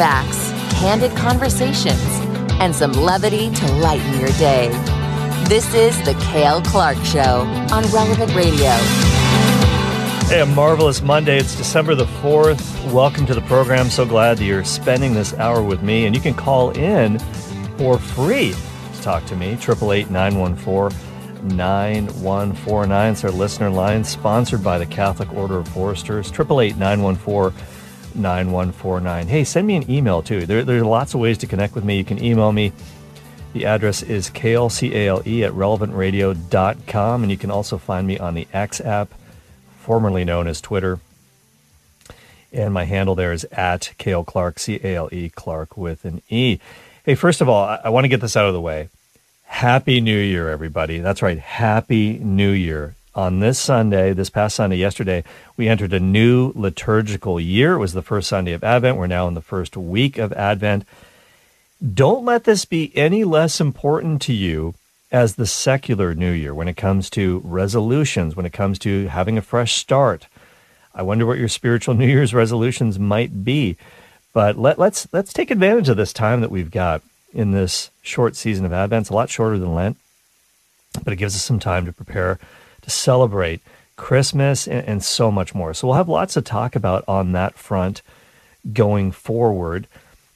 facts, candid conversations, and some levity to lighten your day. This is The Kale Clark Show on Relevant Radio. Hey, a marvelous Monday. It's December the 4th. Welcome to the program. So glad that you're spending this hour with me. And you can call in for free to talk to me, 888-914-9149. It's our listener line, sponsored by the Catholic Order of Foresters, 888-914-9149. Hey, send me an email, too. There are lots of ways to connect with me. You can email me. The address is kale@relevantradio.com, and you can also find me on the X app, formerly known as Twitter. And my handle there is @KaleClark, C-A-L-E, Clark with an E. Hey, first of all, I want to get this out of the way. Happy New Year, everybody. That's right, Happy New Year. On this Sunday, this past Sunday, yesterday, we entered a new liturgical year. It was the first Sunday of Advent. We're now in the first week of Advent. Don't let this be any less important to you as the secular New Year when it comes to resolutions, when it comes to having a fresh start. I wonder what your spiritual New Year's resolutions might be. But let's take advantage of this time that we've got in this short season of Advent. It's a lot shorter than Lent, but it gives us some time to prepare to celebrate Christmas and so much more. So we'll have lots to talk about on that front going forward.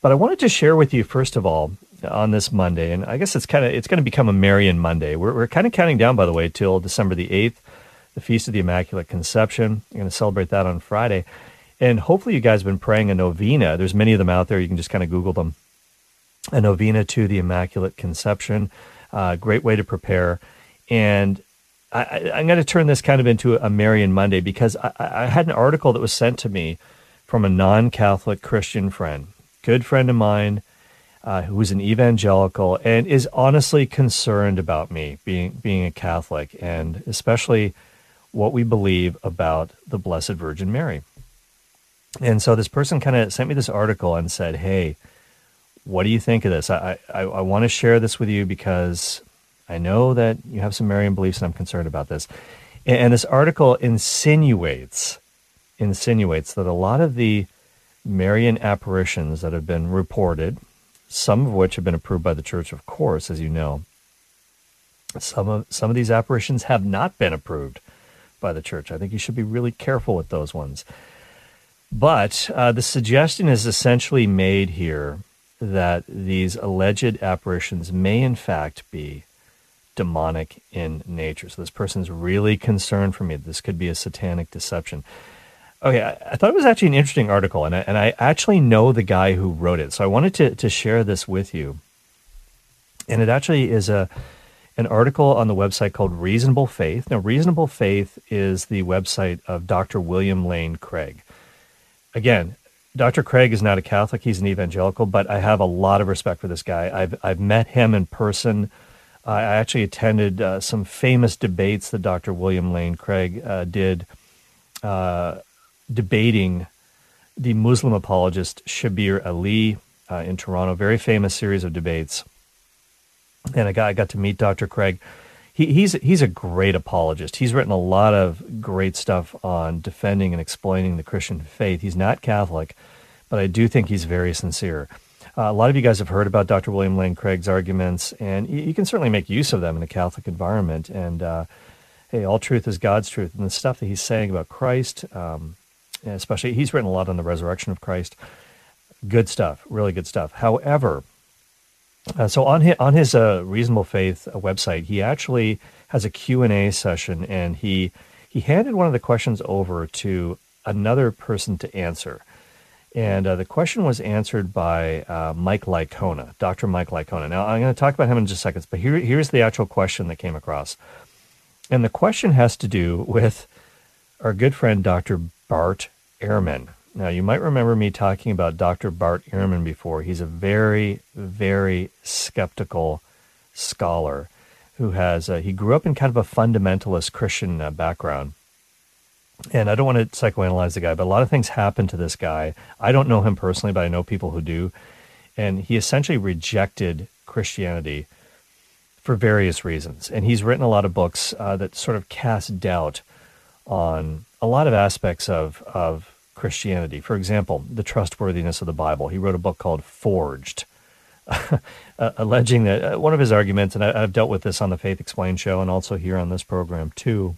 But I wanted to share with you, first of all, on this Monday, and I guess it's going to become a Marian Monday. We're kind of counting down, by the way, till December the 8th, the Feast of the Immaculate Conception. I'm going to celebrate that on Friday. And hopefully you guys have been praying a novena. There's many of them out there. You can just kind of Google them. A novena to the Immaculate Conception. Great way to prepare. And I'm going to turn this kind of into a Marian Monday because I had an article that was sent to me from a non-Catholic Christian friend. Good friend of mine who is an evangelical and is honestly concerned about me being a Catholic, and especially what we believe about the Blessed Virgin Mary. And so this person kind of sent me this article and said, hey, what do you think of this? I want to share this with you because I know that you have some Marian beliefs and I'm concerned about this. And this article insinuates that a lot of the Marian apparitions that have been reported, some of which have been approved by the Church, of course, as you know. Some of these apparitions have not been approved by the Church. I think you should be really careful with those ones. But the suggestion is essentially made here that these alleged apparitions may in fact be demonic in nature. So this person's really concerned for me. This could be a satanic deception. Okay, I thought it was actually an interesting article, and I actually know the guy who wrote it, so I wanted to share this with you. And it actually is an article on the website called Reasonable Faith. Now, Reasonable Faith is the website of Dr. William Lane Craig. Again, Dr. Craig is not a Catholic; he's an evangelical, but I have a lot of respect for this guy. I've met him in person. I actually attended some famous debates that Dr. William Lane Craig did. Debating the Muslim apologist Shabir Ali in Toronto, very famous series of debates. And I got to meet Dr. Craig. He's a great apologist. He's written a lot of great stuff on defending and explaining the Christian faith. He's not Catholic, but I do think he's very sincere. A lot of you guys have heard about Dr. William Lane Craig's arguments, and you can certainly make use of them in a Catholic environment. And hey, all truth is God's truth. And the stuff that he's saying about Christ, especially, he's written a lot on the resurrection of Christ. Good stuff, really good stuff. However, so on his Reasonable Faith website, he actually has a Q&A session, and he handed one of the questions over to another person to answer. And the question was answered by Mike Licona, Dr. Mike Licona. Now, I'm going to talk about him in just seconds, but here's the actual question that came across. And the question has to do with our good friend, Dr. Bart Ehrman. Now, you might remember me talking about Dr. Bart Ehrman before. He's a very, very skeptical scholar who has, he grew up in kind of a fundamentalist Christian background. And I don't want to psychoanalyze the guy, but a lot of things happened to this guy. I don't know him personally, but I know people who do. And he essentially rejected Christianity for various reasons. And he's written a lot of books that sort of cast doubt on a lot of aspects of Christianity. For example, the trustworthiness of the Bible. He wrote a book called Forged, alleging that one of his arguments, and I've dealt with this on the Faith Explained show and also here on this program too,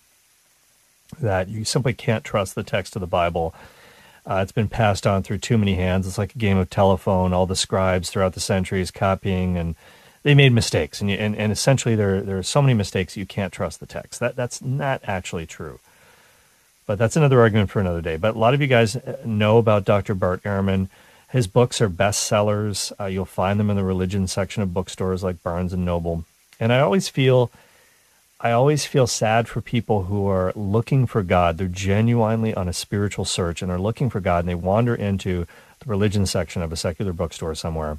that you simply can't trust the text of the Bible. It's been passed on through too many hands. It's like a game of telephone. All the scribes throughout the centuries copying, and they made mistakes. And essentially, there are so many mistakes you can't trust the text. That's not actually true. But that's another argument for another day. But a lot of you guys know about Dr. Bart Ehrman. His books are bestsellers. You'll find them in the religion section of bookstores like Barnes & Noble. And I always feel sad for people who are looking for God. They're genuinely on a spiritual search and are looking for God, and they wander into the religion section of a secular bookstore somewhere.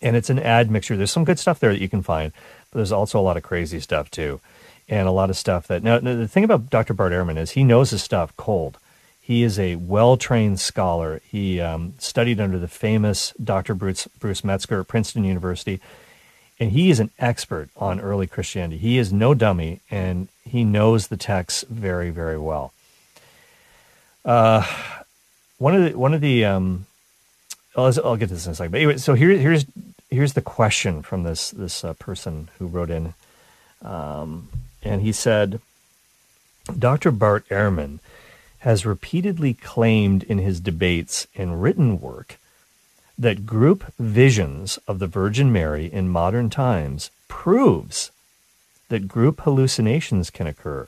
And it's an admixture. There's some good stuff there that you can find, but there's also a lot of crazy stuff too, and a lot of stuff that... Now, the thing about Dr. Bart Ehrman is he knows his stuff cold. He is a well-trained scholar. He studied under the famous Dr. Bruce Metzger at Princeton University. And he is an expert on early Christianity. He is no dummy, and he knows the text very, very well. I'll get to this in a second. But anyway, so here's the question from this person who wrote in, and he said, Dr. Bart Ehrman has repeatedly claimed in his debates and written work that group visions of the Virgin Mary in modern times proves that group hallucinations can occur.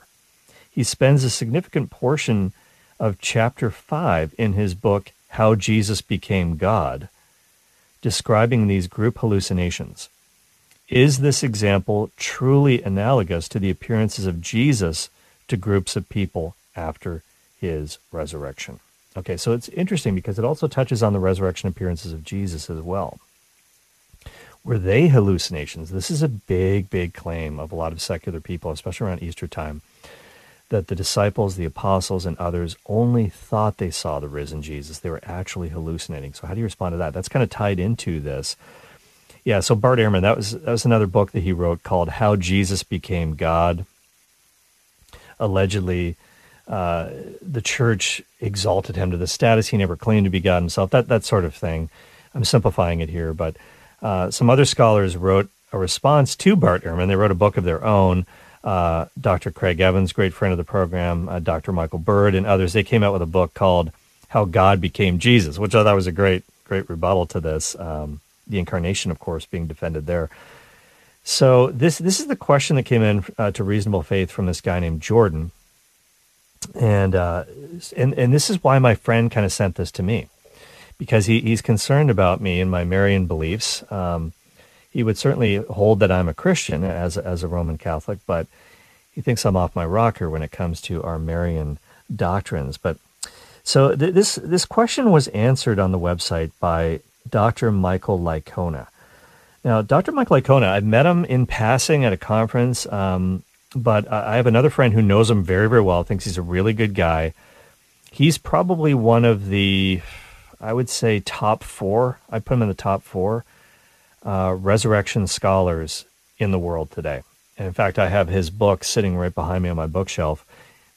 He spends a significant portion of Chapter 5 in his book, How Jesus Became God, describing these group hallucinations. Is this example truly analogous to the appearances of Jesus to groups of people after his resurrection? Okay, so it's interesting because it also touches on the resurrection appearances of Jesus as well. Were they hallucinations? This is a big, big claim of a lot of secular people, especially around Easter time, that the disciples, the apostles, and others only thought they saw the risen Jesus. They were actually hallucinating. So how do you respond to that? That's kind of tied into this. Yeah, so Bart Ehrman, that was another book that he wrote called How Jesus Became God. Allegedly, the church exalted him to the status he never claimed to be God himself, that sort of thing. I'm simplifying it here, but some other scholars wrote a response to Bart Ehrman. They wrote a book of their own. Dr. Craig Evans, great friend of the program, Dr. Michael Bird, and others, they came out with a book called How God Became Jesus, which I thought was a great, great rebuttal to this, the incarnation, of course, being defended there. So this is the question that came in to Reasonable Faith from this guy named Jordan. And this is why my friend kind of sent this to me, because he's concerned about me and my Marian beliefs. He would certainly hold that I'm a Christian as a Roman Catholic, but he thinks I'm off my rocker when it comes to our Marian doctrines. But so this question was answered on the website by Dr. Michael Licona. Now, Dr. Michael Licona, I've met him in passing at a conference. But I have another friend who knows him very, very well, thinks he's a really good guy. He's probably one of the, I would say, top four. I put him in the top four resurrection scholars in the world today. And in fact, I have his book sitting right behind me on my bookshelf.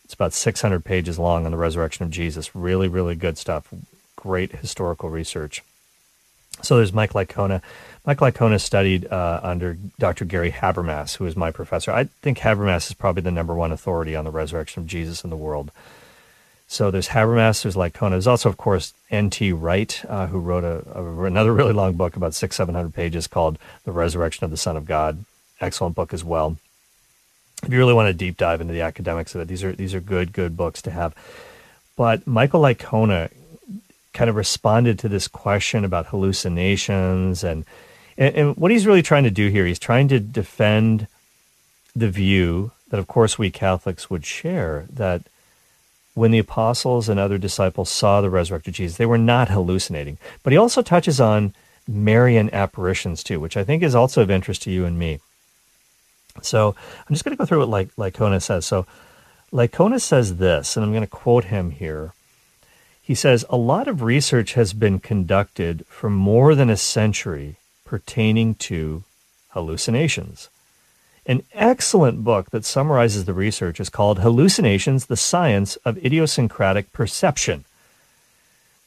It's about 600 pages long on the resurrection of Jesus. Really, really good stuff. Great historical research. So there's Mike Licona. Mike Licona studied under Dr. Gary Habermas, who is my professor. I think Habermas is probably the number one authority on the resurrection of Jesus in the world. So there's Habermas, there's Licona. There's also, of course, N.T. Wright, who wrote another really long book, about 600-700 pages, called The Resurrection of the Son of God. Excellent book as well. If you really want to deep dive into the academics of it, these are good books to have. But Michael Licona kind of responded to this question about hallucinations and what he's really trying to do here, he's trying to defend the view that, of course, we Catholics would share, that when the apostles and other disciples saw the resurrected Jesus, they were not hallucinating. But he also touches on Marian apparitions too, which I think is also of interest to you and me. So I'm just going to go through what Licona says. So Licona says this, and I'm going to quote him here. He says, a lot of research has been conducted for more than a century pertaining to hallucinations. An excellent book that summarizes the research is called Hallucinations, the Science of Idiosyncratic Perception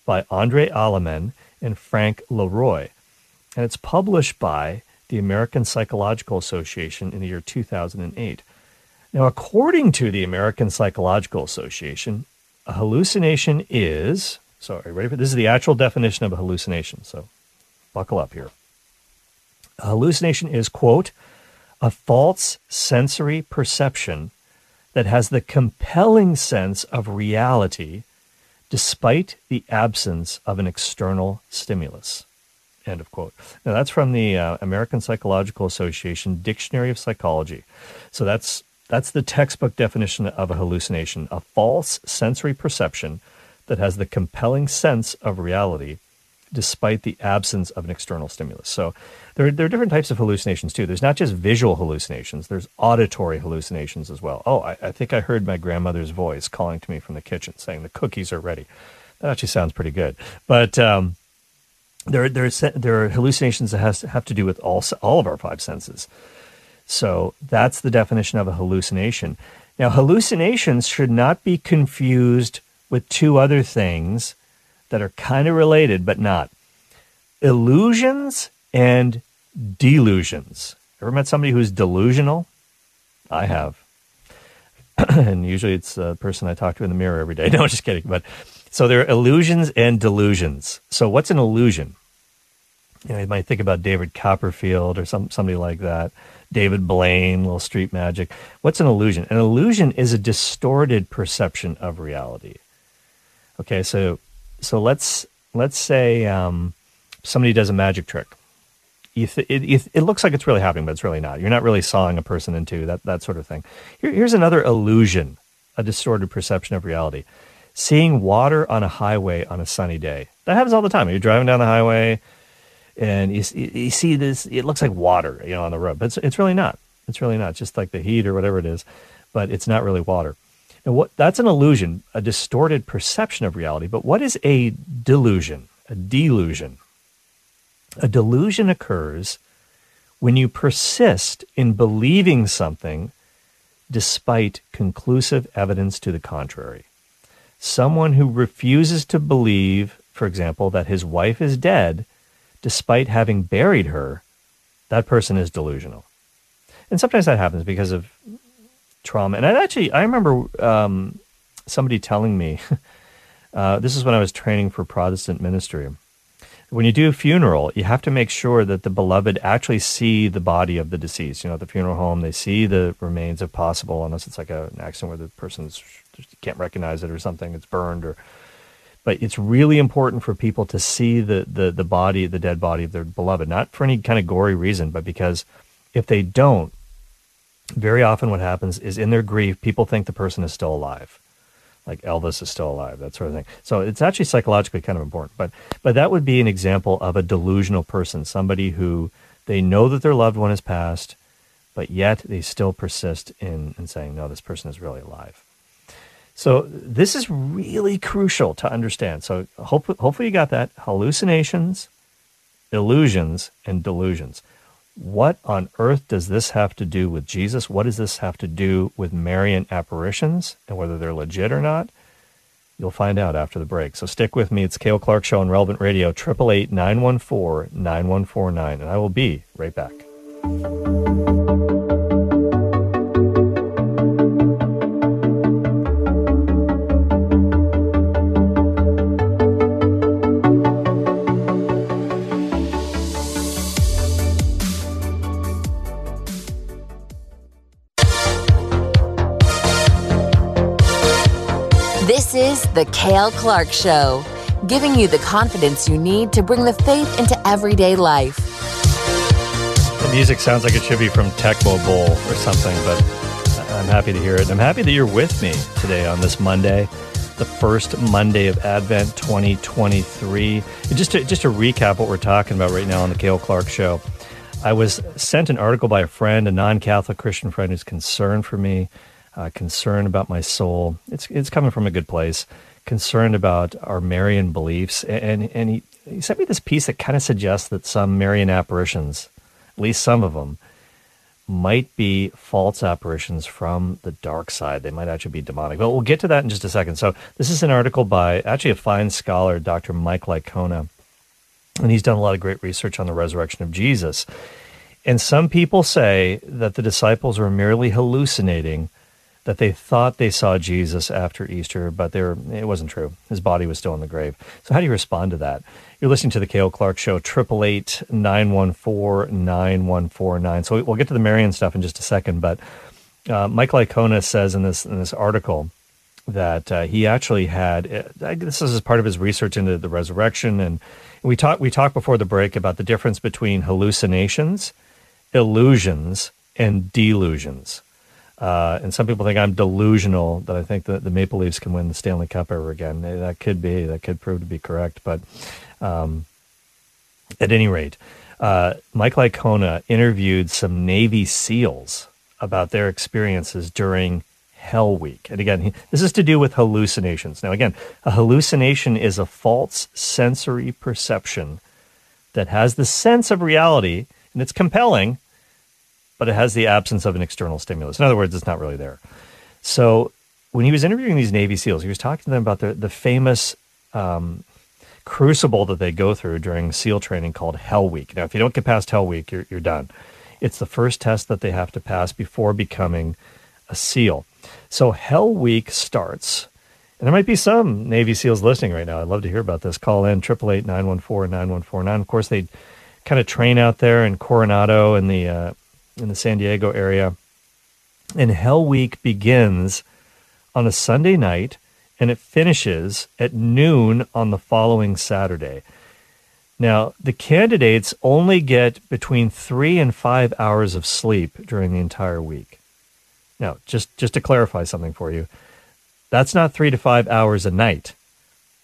by Andre Alleman and Frank Leroy, and it's published by the American Psychological Association in the year 2008. Now, according to the American Psychological Association, a hallucination is, this is the actual definition of a hallucination, so buckle up here. A hallucination is, quote, a false sensory perception that has the compelling sense of reality despite the absence of an external stimulus, end of quote. Now, that's from the American Psychological Association Dictionary of Psychology. So that's the textbook definition of a hallucination, a false sensory perception that has the compelling sense of reality despite the absence of an external stimulus. So there are different types of hallucinations, too. There's not just visual hallucinations. There's auditory hallucinations as well. Oh, I think I heard my grandmother's voice calling to me from the kitchen saying the cookies are ready. That actually sounds pretty good. But there are hallucinations that have to do with all of our five senses. So that's the definition of a hallucination. Now, hallucinations should not be confused with two other things that are kind of related, but not. Illusions and delusions. Ever met somebody who's delusional? I have. And usually it's the person I talk to in the mirror every day. No, just kidding. But so there are illusions and delusions. So what's an illusion? You know, you might think about David Copperfield or somebody like that. David Blaine, little street magic. What's an illusion? An illusion is a distorted perception of reality. Okay, so let's say somebody does a magic trick. It looks like it's really happening, but it's really not. You're not really sawing a person in two, that sort of thing. Here's another illusion, a distorted perception of reality. Seeing water on a highway on a sunny day. That happens all the time. You're driving down the highway and you see this, it looks like water, you know, on the road, but it's really not. It's really not, just like the heat or whatever it is, but it's not really water. And that's an illusion, a distorted perception of reality. But what is a delusion, a delusion? A delusion occurs when you persist in believing something despite conclusive evidence to the contrary. Someone who refuses to believe, for example, that his wife is dead despite having buried her, that person is delusional. And sometimes that happens because of trauma. And I remember somebody telling me, this is when I was training for Protestant ministry, when you do a funeral, you have to make sure that the beloved actually see the body of the deceased. You know, at the funeral home, they see the remains if possible, unless it's like an accident where the person can't recognize it or something, it's burned. But it's really important for people to see the body, the dead body of their beloved, not for any kind of gory reason, but because if they don't, very often what happens is in their grief, people think the person is still alive, like Elvis is still alive, that sort of thing. So it's actually psychologically kind of important. But that would be an example of a delusional person, somebody who they know that their loved one has passed, but yet they still persist in saying, no, this person is really alive. So this is really crucial to understand. So hopefully you got that. Hallucinations, illusions, and delusions. What on earth does this have to do with Jesus? What does this have to do with Marian apparitions and whether they're legit or not? You'll find out after the break. So stick with me. It's Kale Clark Show on Relevant Radio, 888-914-9149. And I will be right back. The Kale Clark Show, giving you the confidence you need to bring the faith into everyday life. The music sounds like it should be from Tecmo Bowl or something, but I'm happy to hear it. And I'm happy that you're with me today on this Monday, the first Monday of Advent 2023. And just to recap what we're talking about right now on the Kale Clark Show, I was sent an article by a friend, a non-Catholic Christian friend who's concerned for me. Concern about my soul. It's coming from a good place. Concerned about our Marian beliefs. And he sent me this piece that kind of suggests that some Marian apparitions, at least some of them, might be false apparitions from the dark side. They might actually be demonic. But we'll get to that in just a second. So this is an article by actually a fine scholar, Dr. Mike Licona, and he's done a lot of great research on the resurrection of Jesus. And some people say that the disciples were merely hallucinating, that they thought they saw Jesus after Easter, but it wasn't true. His body was still in the grave. So how do you respond to that? You're listening to The Kale Clark Show, 888-914-9149. So we'll get to the Marian stuff in just a second, but Mike Licona says in this article that he actually had, this is part of his research into the resurrection, and we talked before the break about the difference between hallucinations, illusions, and delusions. And some people think I'm delusional, that I think that the Maple Leafs can win the Stanley Cup ever again. That could prove to be correct. But at any rate, Mike Licona interviewed some Navy SEALs about their experiences during Hell Week. And again, this is to do with hallucinations. Now, again, a hallucination is a false sensory perception that has the sense of reality, and it's compelling, but it has the absence of an external stimulus. In other words, it's not really there. So when he was interviewing these Navy SEALs, he was talking to them about the famous crucible that they go through during SEAL training called Hell Week. Now, if you don't get past Hell Week, you're done. It's the first test that they have to pass before becoming a SEAL. So Hell Week starts, and there might be some Navy SEALs listening right now. I'd love to hear about this. Call in, 888-914-9149. Of course, they kind of train out there in Coronado and in the San Diego area. And Hell Week begins on a Sunday night, and it finishes at noon on the following Saturday. Now, the candidates only get between 3 and 5 hours of sleep during the entire week. Now, just to clarify something for you, that's not 3 to 5 hours a night.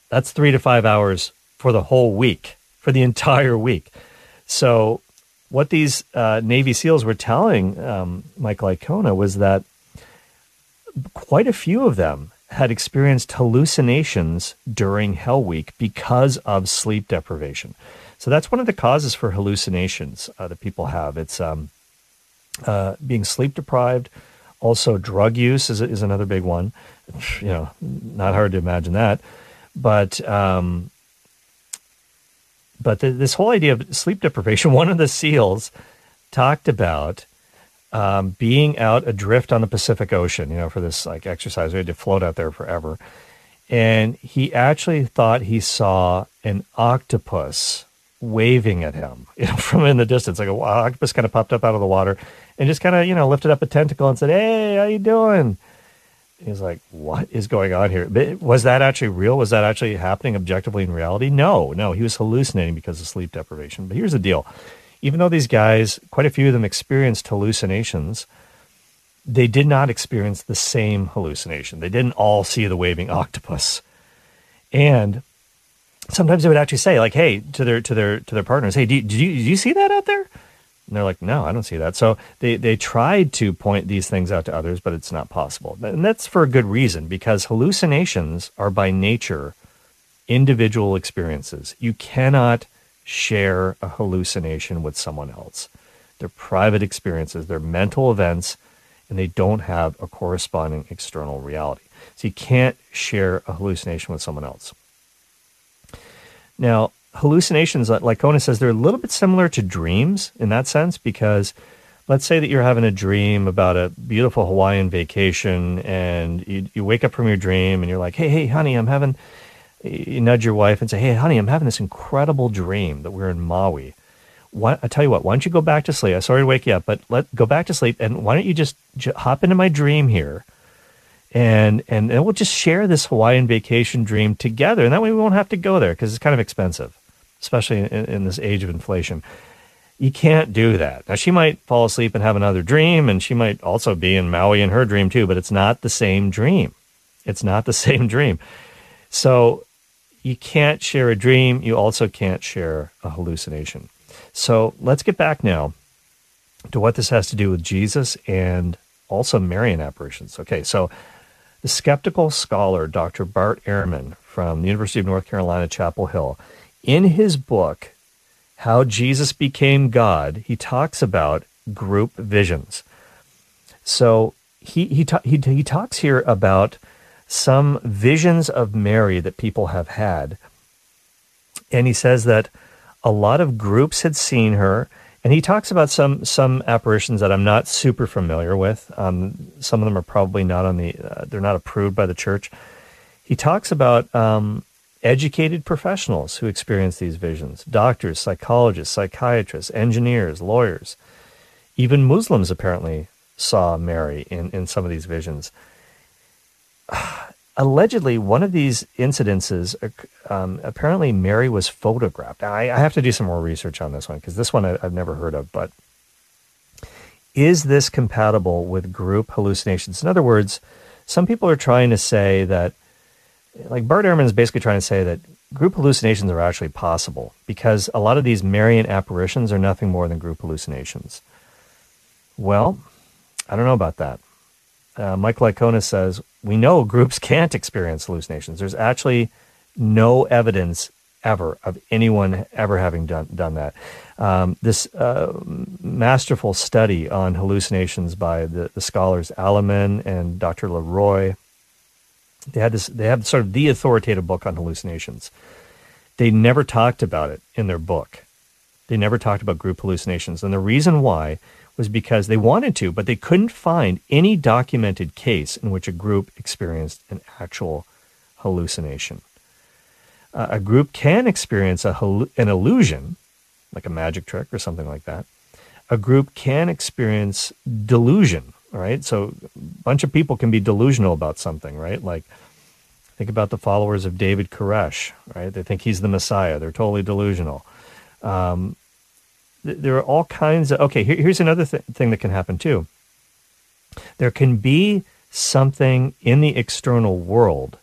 That's 3 to 5 hours for the whole week, for the entire week. So what these Navy SEALs were telling Mike Licona was that quite a few of them had experienced hallucinations during Hell Week because of sleep deprivation. So that's one of the causes for hallucinations that people have. It's being sleep deprived. Also, drug use is another big one. You know, not hard to imagine that. But this whole idea of sleep deprivation, one of the SEALs talked about being out adrift on the Pacific Ocean, you know, for this like exercise. We had to float out there forever. And he actually thought he saw an octopus waving at him, you know, from in the distance. Like an octopus kind of popped up out of the water and just kind of, you know, lifted up a tentacle and said, "Hey, how you doing?" He's like, what is going on here? Was that actually real? Was that actually happening objectively in reality? No, he was hallucinating because of sleep deprivation. But here's the deal. Even though these guys, quite a few of them experienced hallucinations, they did not experience the same hallucination. They didn't all see the waving octopus. And sometimes they would actually say, like, hey, to their partners, hey, did you see that out there? And they're like, no, I don't see that. So they tried to point these things out to others, but it's not possible. And that's for a good reason, because hallucinations are by nature individual experiences. You cannot share a hallucination with someone else. They're private experiences. They're mental events, and they don't have a corresponding external reality. So you can't share a hallucination with someone else. Now, hallucinations, like Licona says, they're a little bit similar to dreams in that sense, because let's say that you're having a dream about a beautiful Hawaiian vacation, and you wake up from your dream and you're like, hey, honey, you nudge your wife and say, hey, honey, I'm having this incredible dream that we're in Maui. I tell you what, why don't you go back to sleep? I'm sorry to wake you up, but go back to sleep, and why don't you just hop into my dream here, and we'll just share this Hawaiian vacation dream together, and that way we won't have to go there, because it's kind of expensive, especially in this age of inflation. You can't do that. Now, she might fall asleep and have another dream, and she might also be in Maui in her dream too, but it's not the same dream. It's not the same dream. So you can't share a dream. You also can't share a hallucination. So let's get back now to what this has to do with Jesus and also Marian apparitions. Okay, so the skeptical scholar, Dr. Bart Ehrman from the University of North Carolina, Chapel Hill, in his book, How Jesus Became God, he talks about group visions. So he talks here about some visions of Mary that people have had. And he says that a lot of groups had seen her, and he talks about some apparitions that I'm not super familiar with. Some of them are probably not on the, they're not approved by the church. He talks about educated professionals who experience these visions, doctors, psychologists, psychiatrists, engineers, lawyers. Even Muslims apparently saw Mary in some of these visions. Allegedly, one of these incidences, apparently Mary was photographed. I have to do some more research on this one, because this one I've never heard of, but is this compatible with group hallucinations? In other words, some people are trying to say that, like Bart Ehrman is basically trying to say that group hallucinations are actually possible, because a lot of these Marian apparitions are nothing more than group hallucinations. Well, I don't know about that. Mike Licona says, we know groups can't experience hallucinations. There's actually no evidence ever of anyone ever having done that. This masterful study on hallucinations by the scholars Alleman and Dr. Leroy, they have sort of the authoritative book on hallucinations. They never talked about it in their book. They never talked about group hallucinations. And the reason why was because they wanted to, but they couldn't find any documented case in which a group experienced an actual hallucination. A group can experience an illusion, like a magic trick or something like that. A group can experience delusion, right? So a bunch of people can be delusional about something, right? Like, think about the followers of David Koresh, right? They think he's the Messiah. They're totally delusional. There are all kinds of... Okay, here's another thing that can happen too. There can be something in the external world,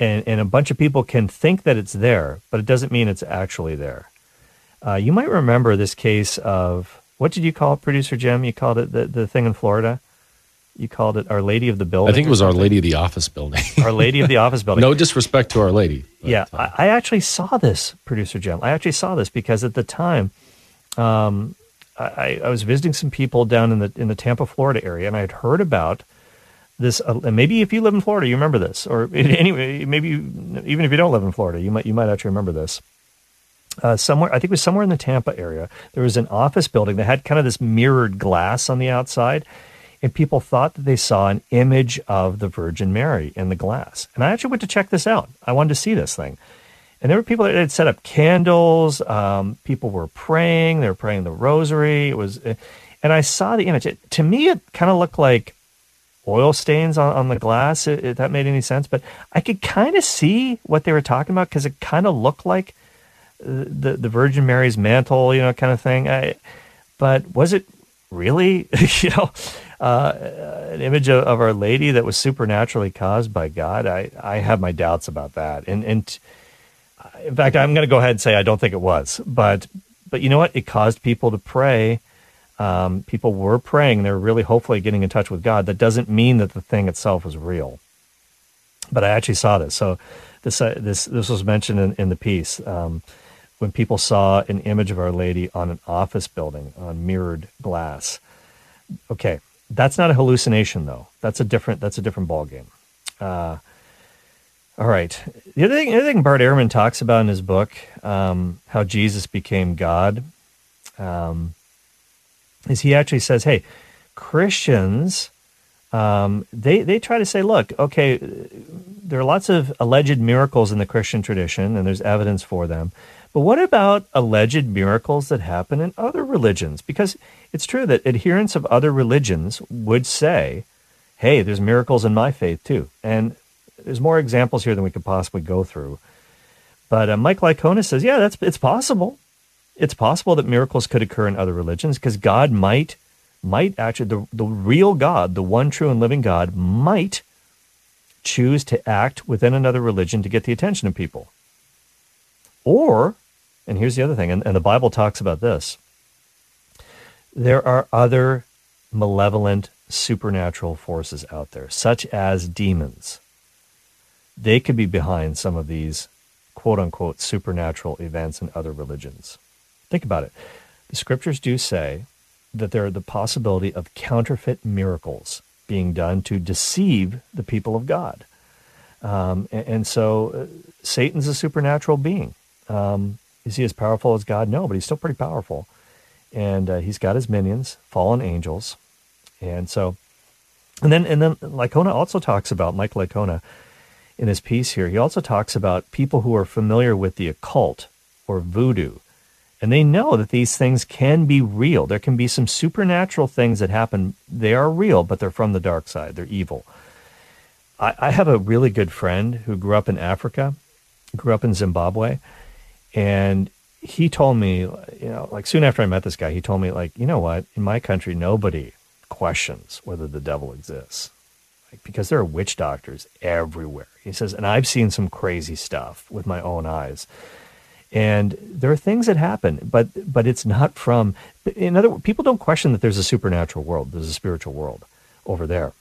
and a bunch of people can think that it's there, but it doesn't mean it's actually there. You might remember this case of... What did you call it, Producer Jim? You called it the thing in Florida? You called it Our Lady of the Building? I think it was Our Lady of the Office Building. Our Lady of the Office Building. No disrespect to Our Lady. But, yeah, I actually saw this, Producer Jim. I actually saw this because at the time... I was visiting some people down in the Tampa, Florida area, and I had heard about this. And maybe if you live in Florida, you remember this, or anyway, maybe even if you don't live in Florida, you might actually remember this. Somewhere, I think it was somewhere in the Tampa area, there was an office building that had kind of this mirrored glass on the outside, and people thought that they saw an image of the Virgin Mary in the glass. And I actually went to check this out. I wanted to see this thing. And there were people that had set up candles. People were praying. They were praying the rosary. It was, and I saw the image. To me, it kind of looked like oil stains on the glass, if that made any sense. But I could kind of see what they were talking about, because it kind of looked like the Virgin Mary's mantle, you know, kind of thing. But was it really, you know, an image of Our Lady that was supernaturally caused by God? I have my doubts about that. And in fact, I'm going to go ahead and say I don't think it was. But you know what? It caused people to pray. People were praying. They were really hopefully getting in touch with God. That doesn't mean that the thing itself was real. But I actually saw this. So this was mentioned in the piece, when people saw an image of Our Lady on an office building on mirrored glass. Okay, that's not a hallucination, though. That's a different ballgame. All right. The other thing Bart Ehrman talks about in his book, How Jesus Became God, is he actually says, hey, Christians, they try to say, look, okay, there are lots of alleged miracles in the Christian tradition, and there's evidence for them. But what about alleged miracles that happen in other religions? Because it's true that adherents of other religions would say, hey, there's miracles in my faith too. And there's more examples here than we could possibly go through. But Mike Licona says, yeah, it's possible. It's possible that miracles could occur in other religions, because God might actually, the real God, the one true and living God, might choose to act within another religion to get the attention of people. Or, and here's the other thing, and the Bible talks about this, there are other malevolent supernatural forces out there, such as demons. They could be behind some of these quote-unquote supernatural events in other religions. Think about it. The scriptures do say that there are the possibility of counterfeit miracles being done to deceive the people of God. And so Satan's a supernatural being. Is he as powerful as God? No, but he's still pretty powerful. And he's got his minions, fallen angels. And so, and then Licona also talks about, Mike Licona, in his piece here, he also talks about people who are familiar with the occult or voodoo. And they know that these things can be real. There can be some supernatural things that happen. They are real, but they're from the dark side. They're evil. I have a really good friend who grew up in Africa, grew up in Zimbabwe, and he told me, soon after I met this guy, he told me, in my country, nobody questions whether the devil exists, because there are witch doctors everywhere. He says, and I've seen some crazy stuff with my own eyes. And there are things that happen, but it's not from, in other words, people don't question that there's a supernatural world, there's a spiritual world over there.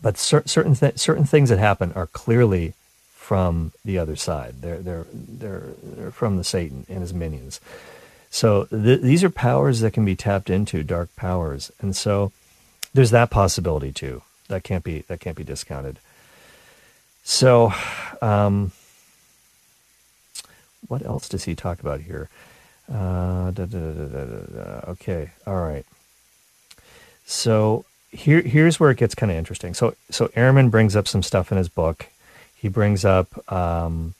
But certain things that happen are clearly from the other side. They're from the Satan and his minions. So these are powers that can be tapped into, dark powers, and so there's that possibility too. That can't be discounted. So, what else does he talk about here? Okay, all right. So here's where it gets kind of interesting. So Ehrman brings up some stuff in his book. He brings up the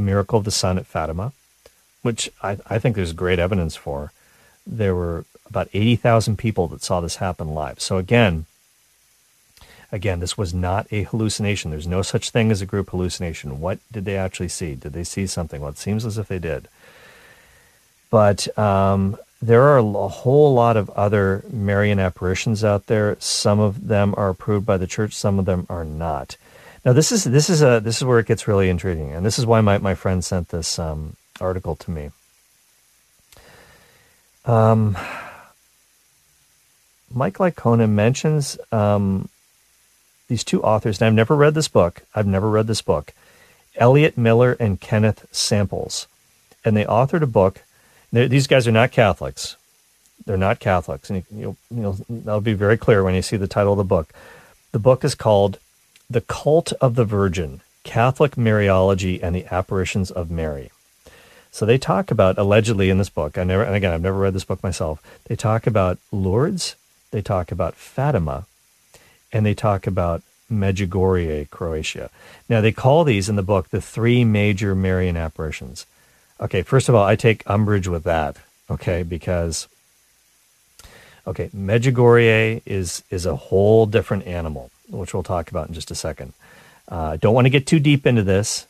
miracle of the sun at Fatima, which I think there's great evidence for. There were about 80,000 people that saw this happen live. So again, this was not a hallucination. There's no such thing as a group hallucination. What did they actually see? Did they see something? Well, it seems as if they did. But there are a whole lot of other Marian apparitions out there. Some of them are approved by the church. Some of them are not. Now, this is where it gets really intriguing, and this is why my friend sent this article to me. Mike Licona mentions... these two authors, and I've never read this book, Elliot Miller and Kenneth Samples. And they authored a book. These guys are not Catholics. They're not Catholics. And that'll be very clear when you see the title of the book. The book is called The Cult of the Virgin, Catholic Mariology and the Apparitions of Mary. So they talk about, allegedly in this book, I've never read this book myself, they talk about Lourdes, they talk about Fatima, and they talk about Medjugorje, Croatia. Now, they call these in the book the three major Marian apparitions. Okay, first of all, I take umbrage with that, okay, because, Medjugorje is a whole different animal, which we'll talk about in just a second. I don't want to get too deep into this.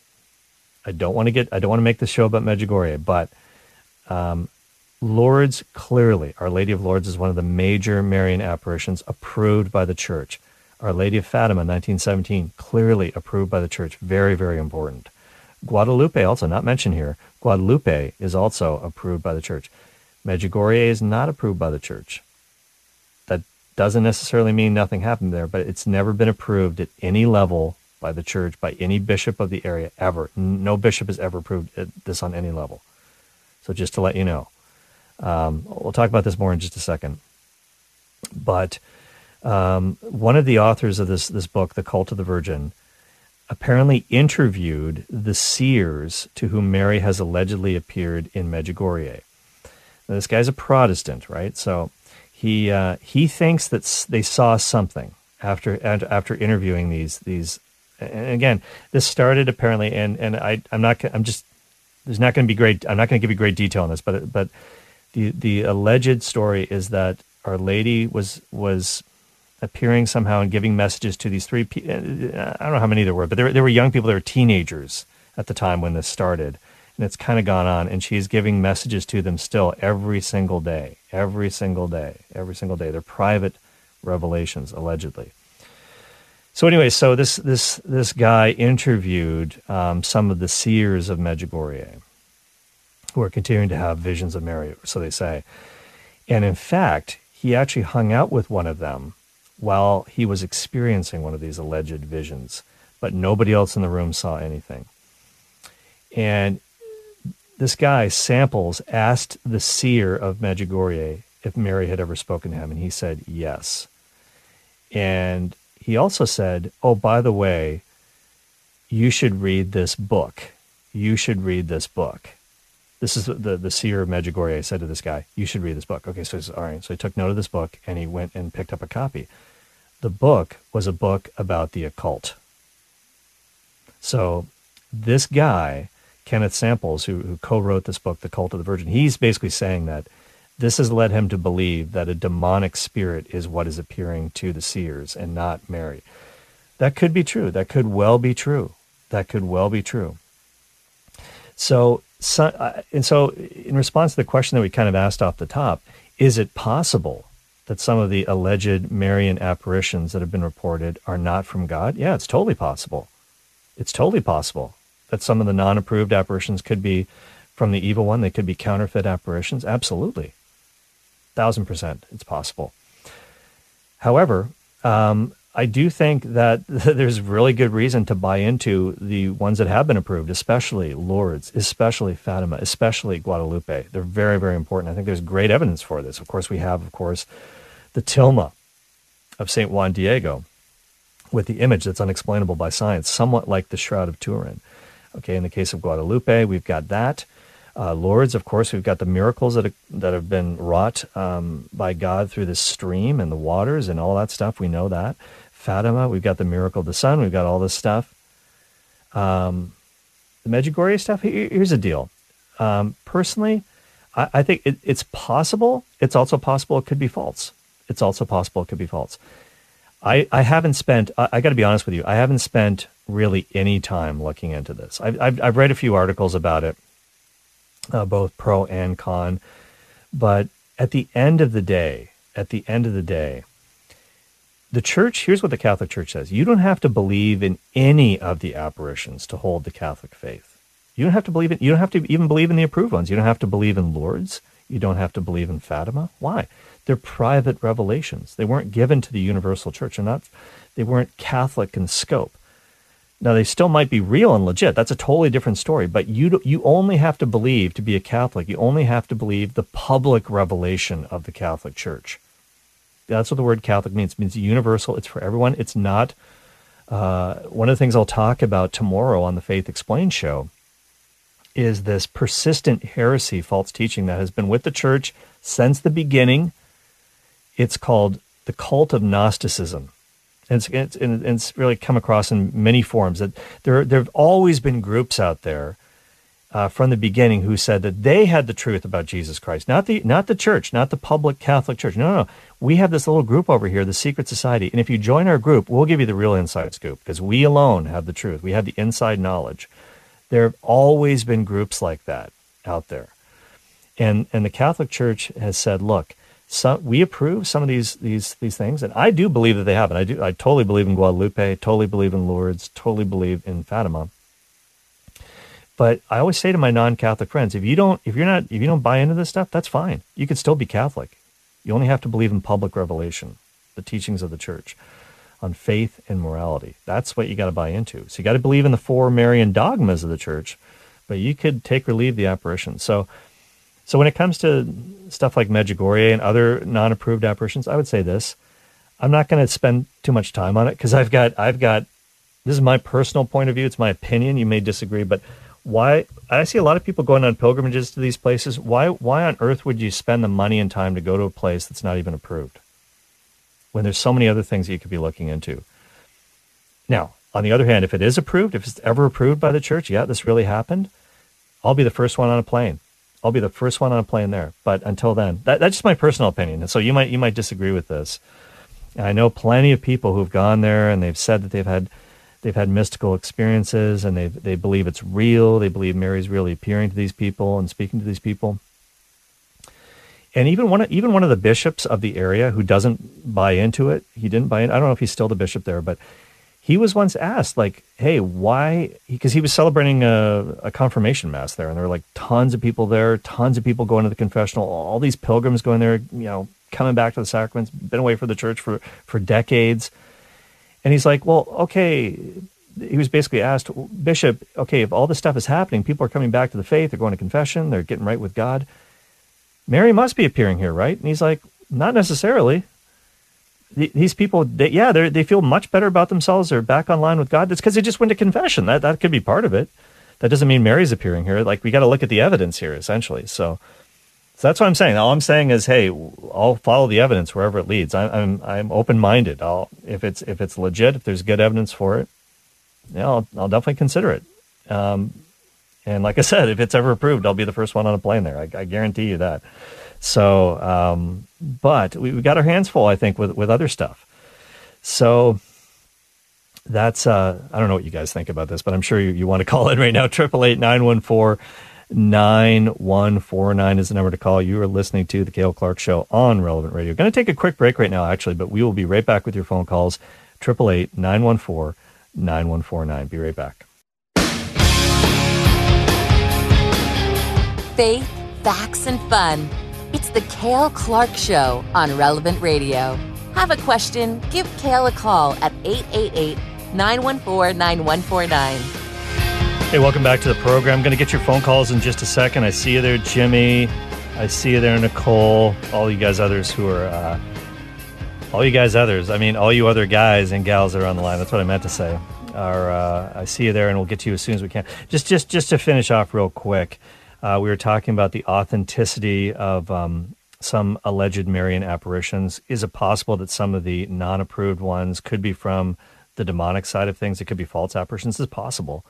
I don't want to make this show about Medjugorje, but Lourdes, clearly, Our Lady of Lourdes is one of the major Marian apparitions approved by the church. Our Lady of Fatima, 1917, clearly approved by the church. Very, very important. Guadalupe, also not mentioned here. Guadalupe is also approved by the church. Medjugorje is not approved by the church. That doesn't necessarily mean nothing happened there, but it's never been approved at any level by the church, by any bishop of the area, ever. No bishop has ever approved this on any level. So just to let you know. We'll talk about this more in just a second. But... one of the authors of this book, The Cult of the Virgin, apparently interviewed the seers to whom Mary has allegedly appeared in Medjugorje. Now, this guy's a Protestant, right? So he thinks that they saw something after interviewing these. And again, this started apparently, I'm not going to give you great detail on this, but the alleged story is that Our Lady was appearing somehow and giving messages to these three people. I don't know how many there were, but there were young people. They were teenagers at the time when this started, and it's kind of gone on, and she's giving messages to them still every single day. They're private revelations, allegedly. So anyway, so this guy interviewed some of the seers of Medjugorje, who are continuing to have visions of Mary, so they say. And in fact, he actually hung out with one of them while he was experiencing one of these alleged visions, but nobody else in the room saw anything. And this guy, Samples, asked the seer of Medjugorje if Mary had ever spoken to him, and he said yes. And he also said, oh, by the way, you should read this book. You should read this book. This is the seer of Medjugorje said to this guy, you should read this book. Okay, so he says, all right. So he took note of this book, and he went and picked up a copy. The book was a book about the occult. So this guy, Kenneth Samples, who co-wrote this book, The Cult of the Virgin, he's basically saying that this has led him to believe that a demonic spirit is what is appearing to the seers and not Mary. That could be true. That could well be true. That could well be true. So in response to the question that we kind of asked off the top, is it possible that some of the alleged Marian apparitions that have been reported are not from God? Yeah, it's totally possible. It's totally possible that some of the non-approved apparitions could be from the evil one. They could be counterfeit apparitions. Absolutely. 1000% it's possible. However, I do think that there's really good reason to buy into the ones that have been approved, especially Lourdes, especially Fatima, especially Guadalupe. They're very, very important. I think there's great evidence for this. Of course, we have, the tilma of St. Juan Diego with the image that's unexplainable by science, somewhat like the Shroud of Turin. Okay, in the case of Guadalupe, we've got that. Lourdes, of course, we've got the miracles that have been wrought by God through this stream and the waters and all that stuff. We know that. Fatima, we've got the miracle of the sun. We've got all this stuff. The Medjugorje stuff, here's the deal. Personally, I think it's possible. It's also possible it could be false. It's also possible it could be false. I haven't spent, I got to be honest with you, I haven't spent really any time looking into this. I've read a few articles about it, both pro and con, but at the end of the day, the church, here's what the Catholic Church says. You don't have to believe in any of the apparitions to hold the Catholic faith. You don't have to even believe in the approved ones. You don't have to believe in Lourdes. You don't have to believe in Fatima. Why? They're private revelations. They weren't given to the universal church. They weren't Catholic in scope. Now, they still might be real and legit. That's a totally different story. But you only have to believe, to be a Catholic, you only have to believe the public revelation of the Catholic Church. That's what the word Catholic means. It means universal. It's for everyone. It's not... one of the things I'll talk about tomorrow on the Faith Explained show is this persistent heresy, false teaching that has been with the church since the beginning. It's called the cult of Gnosticism. And it's really come across in many forms. That there have always been groups out there from the beginning who said that they had the truth about Jesus Christ, not the church, not the public Catholic Church. No. We have this little group over here, the secret society, and if you join our group, we'll give you the real inside scoop because we alone have the truth. We have the inside knowledge. There have always been groups like that out there, and the Catholic Church has said, look. We approve some of these things, and I do believe that they happen. I totally believe in Guadalupe, totally believe in Lourdes, totally believe in Fatima. But I always say to my non-Catholic friends, if you don't buy into this stuff, that's fine. You can still be Catholic. You only have to believe in public revelation, the teachings of the Church, on faith and morality. That's what you got to buy into. So you got to believe in the four Marian dogmas of the Church, but you could take or leave the apparition. So when it comes to stuff like Medjugorje and other non-approved apparitions, I would say this. I'm not going to spend too much time on it because I've got this is my personal point of view. It's my opinion. You may disagree, but why? I see a lot of people going on pilgrimages to these places. Why on earth would you spend the money and time to go to a place that's not even approved when there's so many other things that you could be looking into? Now, on the other hand, if it is approved, if it's ever approved by the church, yeah, this really happened, I'll be the first one on a plane. I'll be the first one on a plane there. But until then, that's just my personal opinion. And so you might disagree with this. And I know plenty of people who've gone there and they've said that they've had mystical experiences and they believe it's real. They believe Mary's really appearing to these people and speaking to these people. And even one of the bishops of the area who doesn't buy into it, he didn't buy in. I don't know if he's still the bishop there, but he was once asked, like, hey, why? Because he was celebrating a confirmation mass there, and there were, like, tons of people going to the confessional, all these pilgrims going there, coming back to the sacraments, been away from the church for decades. And he's like, well, okay, he was basically asked, Bishop, okay, if all this stuff is happening, people are coming back to the faith, they're going to confession, they're getting right with God, Mary must be appearing here, right? And he's like, not necessarily. These people, they feel much better about themselves. They're back online with God. That's because they just went to confession. That could be part of it. That doesn't mean Mary's appearing here. Like, we got to look at the evidence here, essentially. So that's what I'm saying. All I'm saying is, hey, I'll follow the evidence wherever it leads. I'm open-minded. If it's legit, if there's good evidence for it, yeah, I'll definitely consider it. And like I said, if it's ever approved, I'll be the first one on a plane there. I guarantee you that. So, but we got our hands full, I think, with other stuff. So that's, I don't know what you guys think about this, but I'm sure you want to call in right now. 888-914-9149 is the number to call. You are listening to The Kale Clark Show on Relevant Radio. Going to take a quick break right now, actually, but we will be right back with your phone calls. 888-914-9149. Be right back. Faith, facts, and fun. It's the Kale Clark Show on Relevant Radio. Have a question? Give Kale a call at 888-914-9149. Hey, welcome back to the program. I'm going to get your phone calls in just a second. I see you there, Jimmy. I see you there, Nicole. All you guys others who are... all you guys others. I mean, all you other guys and gals that are on the line. That's what I meant to say. I see you there, and we'll get to you as soon as we can. Just to finish off real quick... we were talking about the authenticity of some alleged Marian apparitions. Is it possible that some of the non-approved ones could be from the demonic side of things? It could be false apparitions. It's possible.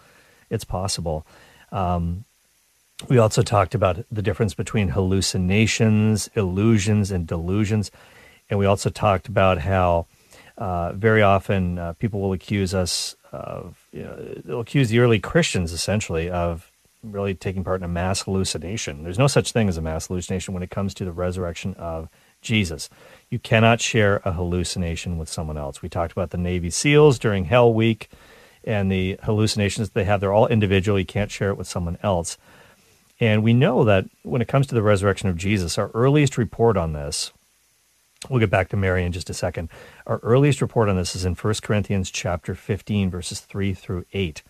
It's possible. We also talked about the difference between hallucinations, illusions, and delusions. And we also talked about how very often people will accuse us of, they'll accuse the early Christians essentially of really taking part in a mass hallucination. There's no such thing as a mass hallucination when it comes to the resurrection of Jesus. You cannot share a hallucination with someone else. We talked about the Navy SEALs during Hell Week and the hallucinations they have. They're all individual. You can't share it with someone else. And we know that when it comes to the resurrection of Jesus, our earliest report on this, we'll get back to Mary in just a second. Our earliest report on this is in 1 Corinthians chapter 15, verses 3 through 8.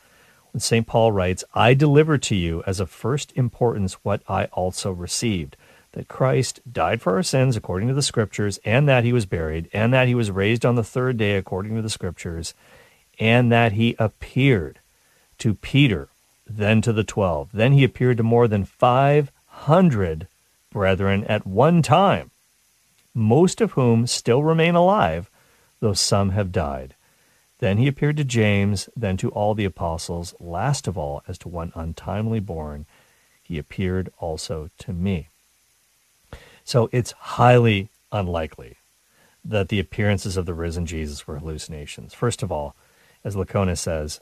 And St. Paul writes, I deliver to you as of first importance what I also received, that Christ died for our sins according to the Scriptures, and that he was buried, and that he was raised on the third day according to the Scriptures, and that he appeared to Peter, then to the 12. Then he appeared to more than 500 brethren at one time, most of whom still remain alive, though some have died. Then he appeared to James, then to all the apostles. Last of all, as to one untimely born, he appeared also to me. So it's highly unlikely that the appearances of the risen Jesus were hallucinations. First of all, as Licona says,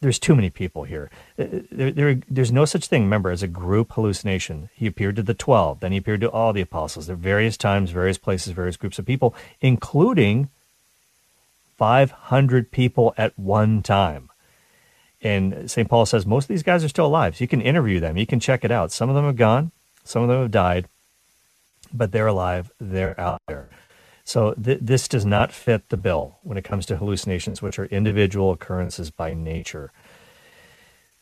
there's too many people here. There's no such thing, remember, as a group hallucination. He appeared to the 12, then he appeared to all the apostles. There are various times, various places, various groups of people, including 500 people at one time. And St. Paul says most of these guys are still alive, so you can interview them, you can check it out. Some of them have gone, some of them have died, but they're alive, they're out there. So this does not fit the bill when it comes to hallucinations, which are individual occurrences by nature.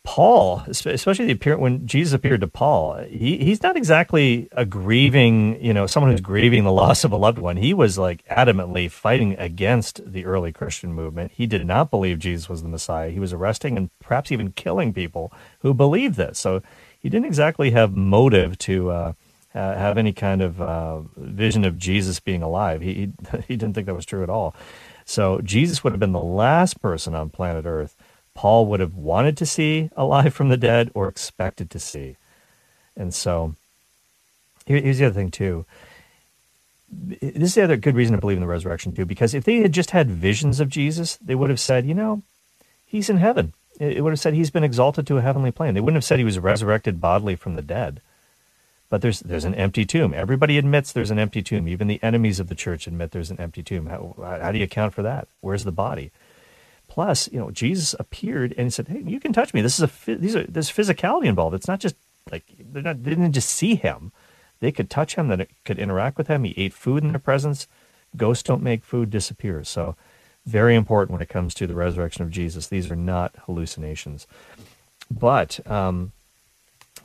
Paul, especially when Jesus appeared to Paul, he's not exactly a grieving, someone who's grieving the loss of a loved one. He was like adamantly fighting against the early Christian movement. He did not believe Jesus was the Messiah. He was arresting and perhaps even killing people who believed this. So he didn't exactly have motive to have any kind of vision of Jesus being alive. He didn't think that was true at all. So Jesus would have been the last person on planet Earth Paul would have wanted to see alive from the dead or expected to see. And so here's the other thing, too. This is the other good reason to believe in the resurrection, too, because if they had just had visions of Jesus, they would have said, he's in heaven. It would have said he's been exalted to a heavenly plane. They wouldn't have said he was resurrected bodily from the dead. But there's an empty tomb. Everybody admits there's an empty tomb. Even the enemies of the church admit there's an empty tomb. How do you account for that? Where's the body? Plus, Jesus appeared and he said, "Hey, you can touch me. There's physicality involved. It's not just like they didn't just see him; they could touch him, then could interact with him. He ate food in their presence. Ghosts don't make food disappear. So, very important when it comes to the resurrection of Jesus. These are not hallucinations. But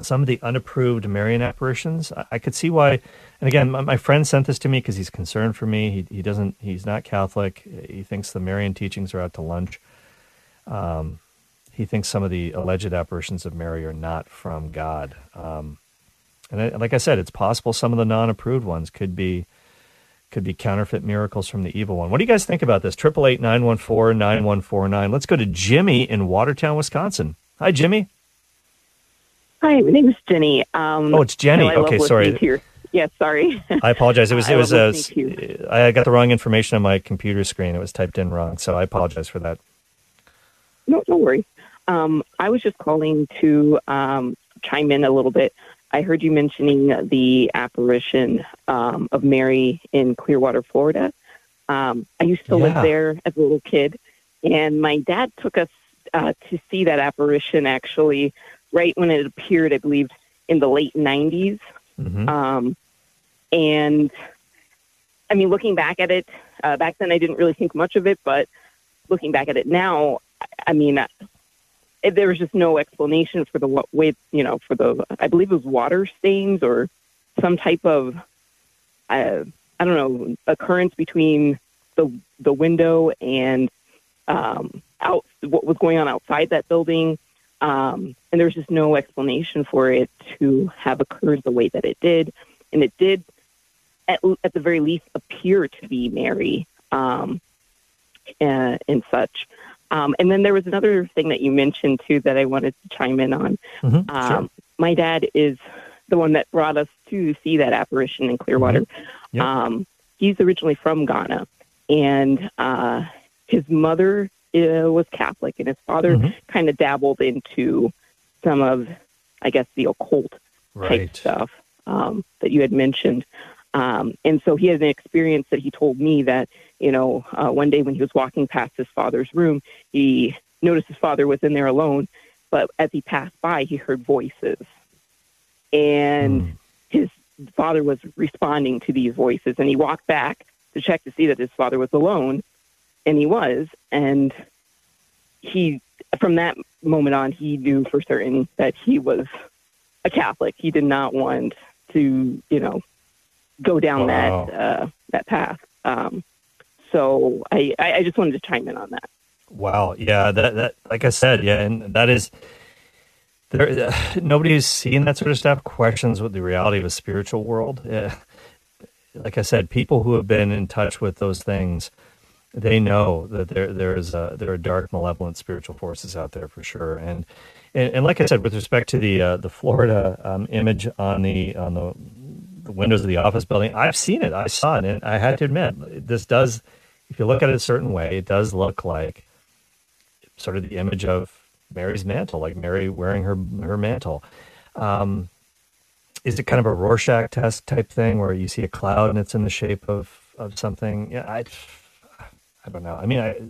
some of the unapproved Marian apparitions. I could see why, and again, my friend sent this to me because he's concerned for me. He's not Catholic. He thinks the Marian teachings are out to lunch. He thinks some of the alleged apparitions of Mary are not from God. Like I said, it's possible some of the non-approved ones could be counterfeit miracles from the evil one. What do you guys think about this? 888-914-9149. Let's go to Jimmy in Watertown, Wisconsin. Hi, Jimmy. Hi, my name is Jenny. It's Jenny. Okay, sorry. Yeah, sorry. I apologize. I got the wrong information on my computer screen. It was typed in wrong, so I apologize for that. No, don't worry. I was just calling to chime in a little bit. I heard you mentioning the apparition of Mary in Clearwater, Florida. I used to live there as a little kid, and my dad took us to see that apparition, actually, right when it appeared, I believe, in the late 90s. Mm-hmm. And, I mean, looking back at it, back then I didn't really think much of it, but looking back at it now, I mean, there was just no explanation for the way, for the, I believe it was water stains or some type of, occurrence between the window and what was going on outside that building. And there was just no explanation for it to have occurred the way that it did. And it did, at the very least, appear to be Mary and such. And then there was another thing that you mentioned, too, that I wanted to chime in on. Mm-hmm, sure. My dad is the one that brought us to see that apparition in Clearwater. Mm-hmm. Yep. He's originally from Ghana, and his mother was Catholic, and his father mm-hmm. kind of dabbled into some of, I guess, the occult type stuff that you had mentioned. And so he had an experience that he told me that, one day when he was walking past his father's room, he noticed his father was in there alone, but as he passed by, he heard voices. And his father was responding to these voices, and he walked back to check to see that his father was alone, and he was. And he, from that moment on, he knew for certain that he was a Catholic. He did not want to, go down that path. So I just wanted to chime in on that. Wow. Yeah. That like I said, yeah. And that is there. Nobody who's seen that sort of stuff questions what the reality of a spiritual world. Yeah. Like I said, people who have been in touch with those things, they know that there are dark, malevolent spiritual forces out there for sure. And like I said, with respect to the Florida image on the windows of the office building, I've seen it. I saw it, and I had to admit, this does, if you look at it a certain way, it does look like sort of the image of Mary's mantle, like Mary wearing her mantle. Is it kind of a Rorschach test type thing where you see a cloud and it's in the shape of something? Yeah, I don't know. I mean,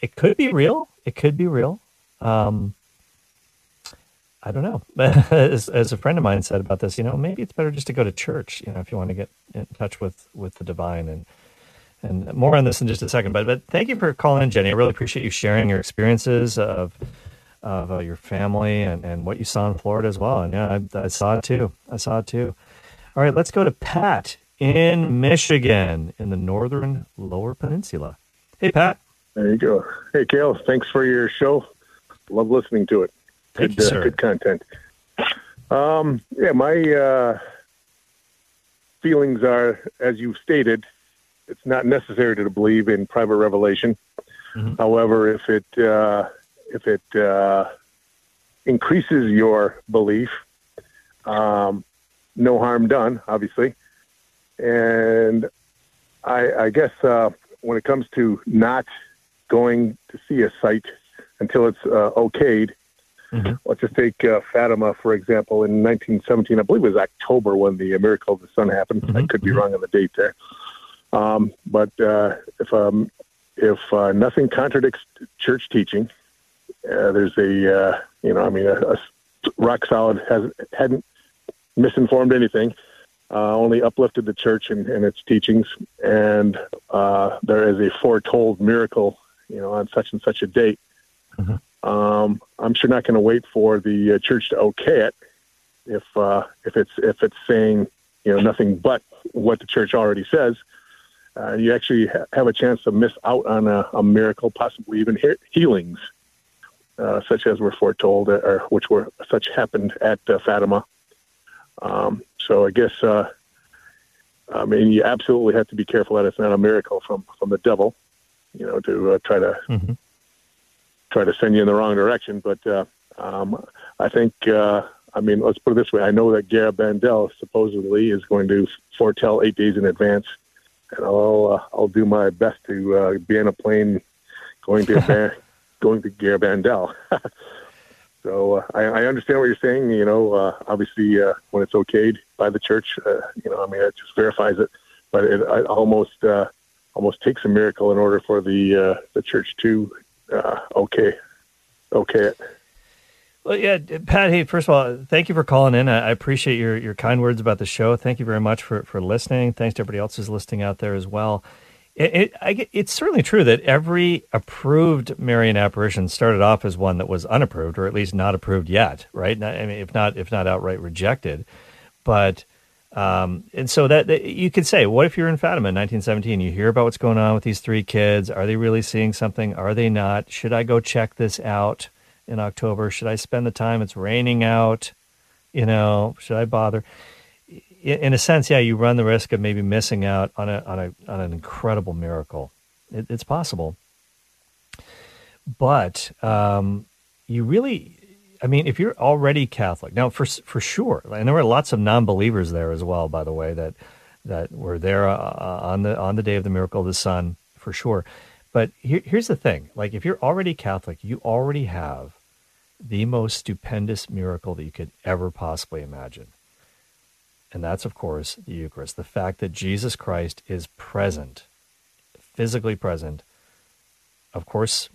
it could be real. It could be real. I don't know. As a friend of mine said about this, maybe it's better just to go to church, if you want to get in touch with the divine, and more on this in just a second. But thank you for calling in, Jenny. I really appreciate you sharing your experiences of your family and what you saw in Florida as well. And yeah, I saw it too. All right, let's go to Pat in Michigan in the northern Lower Peninsula. Hey, Pat. There you go. Hey, Kale. Thanks for your show. Love listening to it. Good content. My feelings are, as you've stated, it's not necessary to believe in private revelation. Mm-hmm. However, if it increases your belief, no harm done, obviously. And I guess when it comes to not going to see a site until it's okayed. Mm-hmm. Let's just take Fatima, for example, in 1917. I believe it was October when the miracle of the sun happened. Mm-hmm. I could be wrong on the date there. But if nothing contradicts church teaching, there's a rock solid hadn't misinformed anything, only uplifted the church and its teachings. And there is a foretold miracle, on such and such a date. Mm-hmm. I'm sure not going to wait for the church to okay it if it's saying, nothing but what the church already says, you actually have a chance to miss out on a miracle, possibly even healings, such as were foretold, or which were such happened at Fatima. So I guess, you absolutely have to be careful that it's not a miracle from the devil, to try to send you in the wrong direction. But I think, let's put it this way. I know that Garabandal supposedly is going to foretell 8 days in advance, and I'll do my best to be on a plane going to Garabandal. So I understand what you're saying. Obviously, when it's okayed by the church, it just verifies it. But it almost takes a miracle in order for the church to okay it. Well, yeah, Pat, hey, first of all, thank you for calling in. I appreciate your kind words about the show. Thank you very much for listening. Thanks to everybody else who's listening out there as well. It's certainly true that every approved Marian apparition started off as one that was unapproved, or at least not approved yet, right? If not outright rejected. But and so that you could say, what if you're in Fatima in 1917? You hear about what's going on with these three kids. Are they really seeing something? Are they not? Should I go check this out in October? Should I spend the time? It's raining out, should I bother? In a sense, yeah, you run the risk of maybe missing out on an incredible miracle. It's possible. But you really, if you're already Catholic, now for sure, and there were lots of non-believers there as well, by the way, that were there on the day of the miracle of the sun, for sure. But here's the thing, if you're already Catholic, you already have the most stupendous miracle that you could ever possibly imagine. And that's, of course, the Eucharist, the fact that Jesus Christ is present, physically present, of course,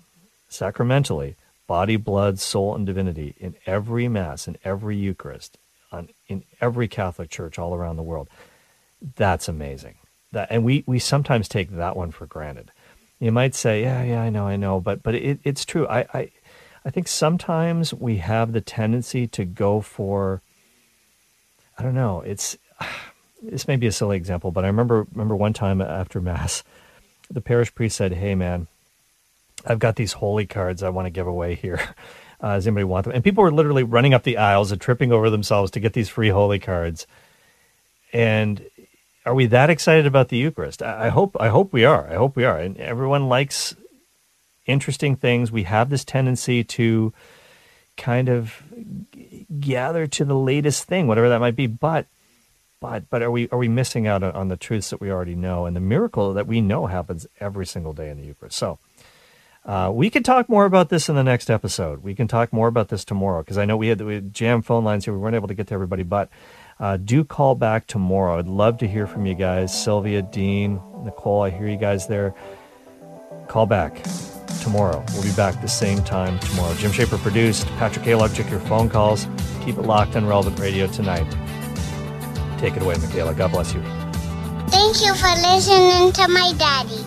sacramentally, body, blood, soul, and divinity in every Mass, in every Eucharist, in every Catholic church all around the world. That's amazing. And we sometimes take that one for granted. You might say, yeah, I know, but it's true. I think sometimes we have the tendency to go for, I don't know, this may be a silly example, but I remember one time after Mass, the parish priest said, "Hey man, I've got these holy cards I want to give away here. Does anybody want them?" And people were literally running up the aisles and tripping over themselves to get these free holy cards. And are we that excited about the Eucharist? I hope we are. I hope we are. And everyone likes interesting things. We have this tendency to kind of gather to the latest thing, whatever that might be. But are we missing out on the truths that we already know? And the miracle that we know happens every single day in the Eucharist. So we can talk more about this in the next episode. We can talk more about this tomorrow, because I know we had jam phone lines here. We weren't able to get to everybody, but do call back tomorrow. I'd love to hear from you guys. Sylvia, Dean, Nicole, I hear you guys there. Call back tomorrow. We'll be back the same time tomorrow. Jim Schaefer produced. Patrick Alok took your phone calls. Keep it locked on Relevant Radio tonight. Take it away, Michaela. God bless you. Thank you for listening to my daddy.